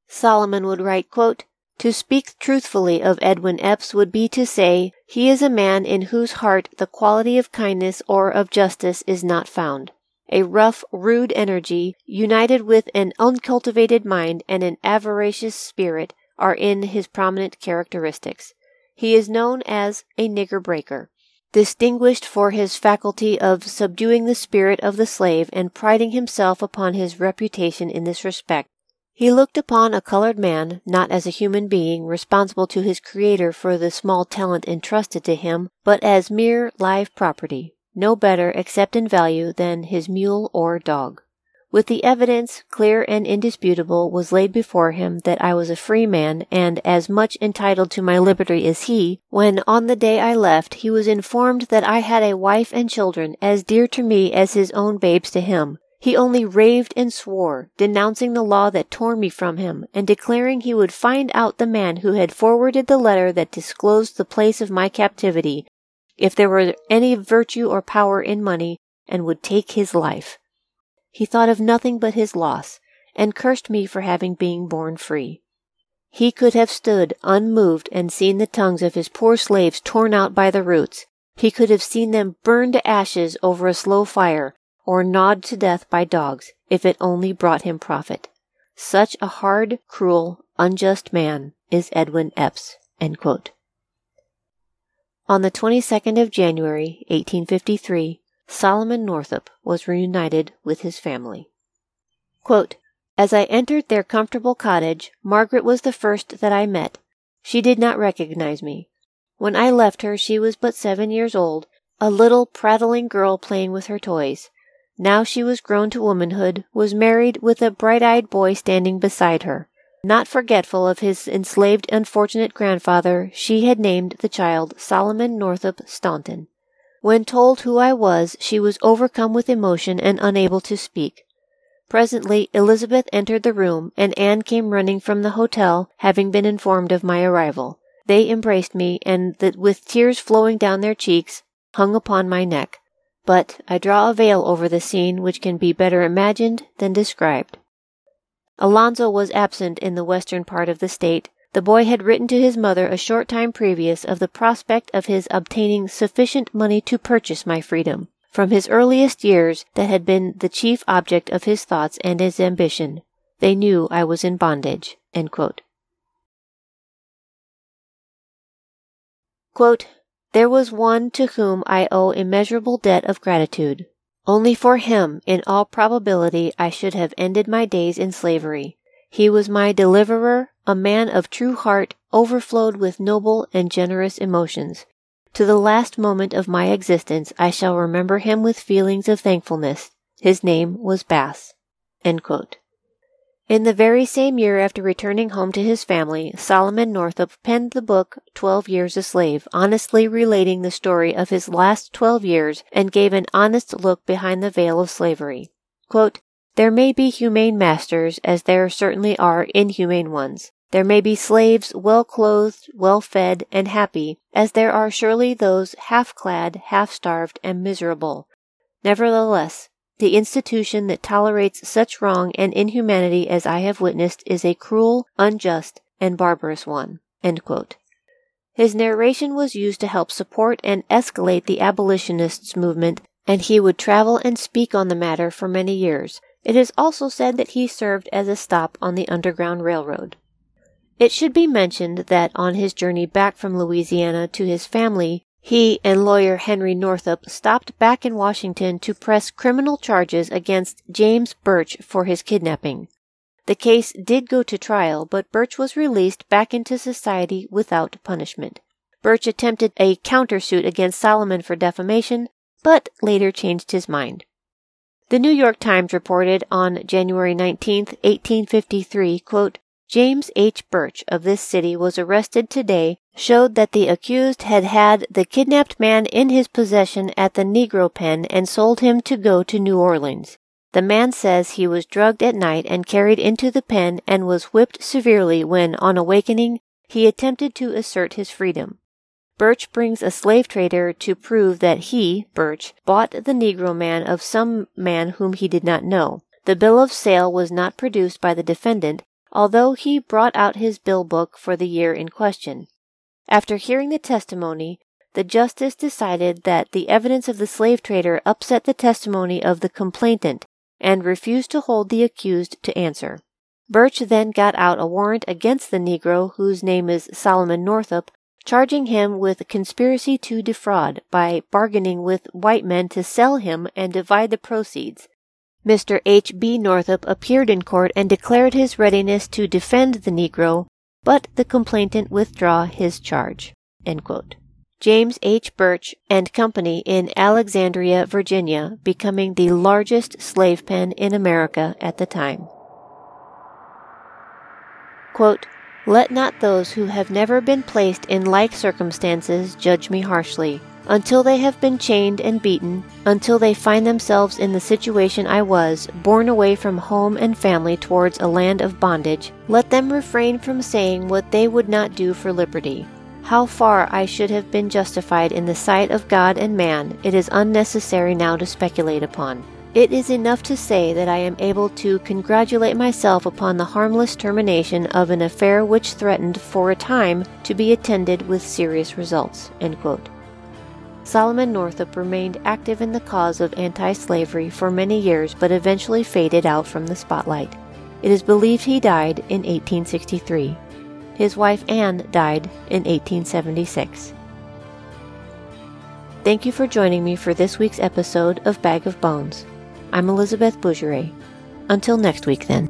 Solomon would write, quote, "To speak truthfully of Edwin Epps would be to say, he is a man in whose heart the quality of kindness or of justice is not found. A rough, rude energy, united with an uncultivated mind and an avaricious spirit, are in his prominent characteristics. He is known as a nigger breaker, distinguished for his faculty of subduing the spirit of the slave and priding himself upon his reputation in this respect. He looked upon a colored man, not as a human being responsible to his Creator for the small talent entrusted to him, but as mere live property, no better except in value than his mule or dog. With the evidence, clear and indisputable, was laid before him that I was a free man and as much entitled to my liberty as he, when on the day I left he was informed that I had a wife and children as dear to me as his own babes to him. He only raved and swore, denouncing the law that tore me from him, and declaring he would find out the man who had forwarded the letter that disclosed the place of my captivity, if there were any virtue or power in money, and would take his life. He thought of nothing but his loss, and cursed me for having been born free. He could have stood unmoved and seen the tongues of his poor slaves torn out by the roots. He could have seen them burned to ashes over a slow fire, or gnawed to death by dogs, if it only brought him profit. Such a hard, cruel, unjust man is Edwin Epps." End quote. On the twenty-second of January, eighteen fifty-three, Solomon Northup was reunited with his family. Quote, "As I entered their comfortable cottage, Margaret was the first that I met. She did not recognize me. When I left her, she was but seven years old, a little prattling girl playing with her toys. Now she was grown to womanhood, was married, with a bright-eyed boy standing beside her. Not forgetful of his enslaved unfortunate grandfather, she had named the child Solomon Northup Staunton. When told who I was, she was overcome with emotion and unable to speak. Presently Elizabeth entered the room, and Anne came running from the hotel, having been informed of my arrival. They embraced me, and the, with tears flowing down their cheeks, hung upon my neck. But I draw a veil over the scene which can be better imagined than described. Alonzo was absent in the western part of the state. The boy had written to his mother a short time previous of the prospect of his obtaining sufficient money to purchase my freedom. From his earliest years, that had been the chief object of his thoughts and his ambition. They knew I was in bondage." End quote. Quote, "There was one to whom I owe immeasurable debt of gratitude. Only for him, in all probability, I should have ended my days in slavery. He was my deliverer, a man of true heart, overflowed with noble and generous emotions. To the last moment of my existence, I shall remember him with feelings of thankfulness. His name was Bass." End quote. In the very same year after returning home to his family, Solomon Northup penned the book Twelve Years a Slave, honestly relating the story of his last twelve years and gave an honest look behind the veil of slavery. Quote, "There may be humane masters, as there certainly are inhumane ones. There may be slaves well-clothed, well-fed, and happy, as there are surely those half-clad, half-starved, and miserable. Nevertheless, the institution that tolerates such wrong and inhumanity as I have witnessed is a cruel, unjust, and barbarous one." End quote. His narration was used to help support and escalate the abolitionists' movement, and he would travel and speak on the matter for many years. It is also said that he served as a stop on the Underground Railroad. It should be mentioned that on his journey back from Louisiana to his family, he and lawyer Henry Northup stopped back in Washington to press criminal charges against James Burch for his kidnapping. The case did go to trial, but Burch was released back into society without punishment. Burch attempted a countersuit against Solomon for defamation, but later changed his mind. The New York Times reported on January nineteenth, eighteen fifty-three, quote, "James H. Burch of this city was arrested today, showed that the accused had had the kidnapped man in his possession at the Negro Pen and sold him to go to New Orleans. The man says he was drugged at night and carried into the pen and was whipped severely when, on awakening, he attempted to assert his freedom. Burch brings a slave trader to prove that he, Burch, bought the Negro man of some man whom he did not know. The bill of sale was not produced by the defendant, although he brought out his bill book for the year in question. After hearing the testimony, the justice decided that the evidence of the slave trader upset the testimony of the complainant and refused to hold the accused to answer. Burch then got out a warrant against the Negro, whose name is Solomon Northup, charging him with conspiracy to defraud by bargaining with white men to sell him and divide the proceeds. Mister H. B. Northup appeared in court and declared his readiness to defend the Negro, but the complainant withdrew his charge." End quote. James H. Burch and Company in Alexandria, Virginia, becoming the largest slave pen in America at the time. Quote, "Let not those who have never been placed in like circumstances judge me harshly. Until they have been chained and beaten, until they find themselves in the situation I was, borne away from home and family towards a land of bondage, let them refrain from saying what they would not do for liberty. How far I should have been justified in the sight of God and man, it is unnecessary now to speculate upon. It is enough to say that I am able to congratulate myself upon the harmless termination of an affair which threatened, for a time, to be attended with serious results." End quote. Solomon Northup remained active in the cause of anti-slavery for many years, but eventually faded out from the spotlight. It is believed he died in eighteen sixty-three. His wife Anne died in eighteen seventy-six. Thank you for joining me for this week's episode of Bag of Bones. I'm Elizabeth Bougeret. Until next week, then.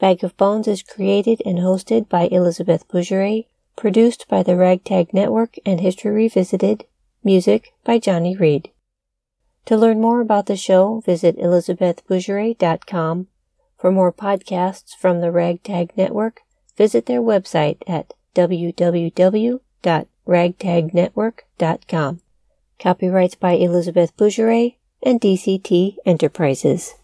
Bag of Bones is created and hosted by Elizabeth Bougeret, produced by the Ragtag Network and History Revisited, music by Johnny Reed. To learn more about the show, visit elizabeth bougeret dot com. For more podcasts from the Ragtag Network, visit their website at w w w dot ragtag network dot com. Copyrights by Elizabeth Bougeret and D C T Enterprises.